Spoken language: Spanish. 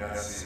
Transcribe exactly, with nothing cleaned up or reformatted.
Yes.